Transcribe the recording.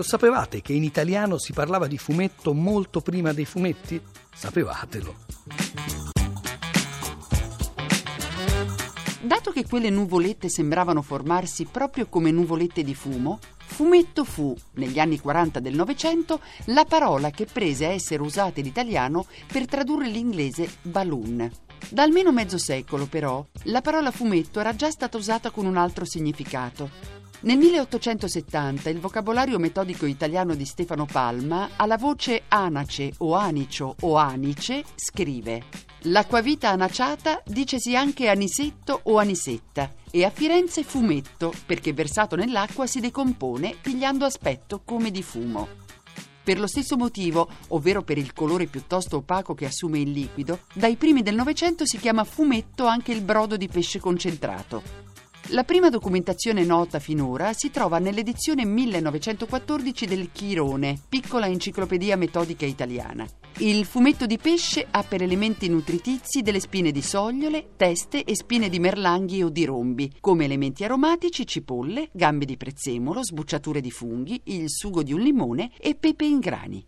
Lo sapevate che in italiano si parlava di fumetto molto prima dei fumetti? Sapevatelo! Dato che quelle nuvolette sembravano formarsi proprio come nuvolette di fumo, fumetto fu, negli anni 40 del Novecento, la parola che prese a essere usata in italiano per tradurre l'inglese balloon. Da almeno mezzo secolo, però, la parola fumetto era già stata usata con un altro significato. Nel 1870 il vocabolario metodico italiano di Stefano Palma, alla voce anace o anicio o anice, scrive: l'acquavita anaciata dicesi anche anisetto o anisetta, e a Firenze fumetto perché versato nell'acqua si decompone pigliando aspetto come di fumo. Per lo stesso motivo, ovvero per il colore piuttosto opaco che assume il liquido, dai primi del Novecento si chiama fumetto anche il brodo di pesce concentrato. La prima documentazione nota finora si trova nell'edizione 1914 del Chirone, piccola enciclopedia metodica italiana. Il fumetto di pesce ha per elementi nutritizi delle spine di sogliole, teste e spine di merlanghi o di rombi, come elementi aromatici cipolle, gambe di prezzemolo, sbucciature di funghi, il sugo di un limone e pepe in grani.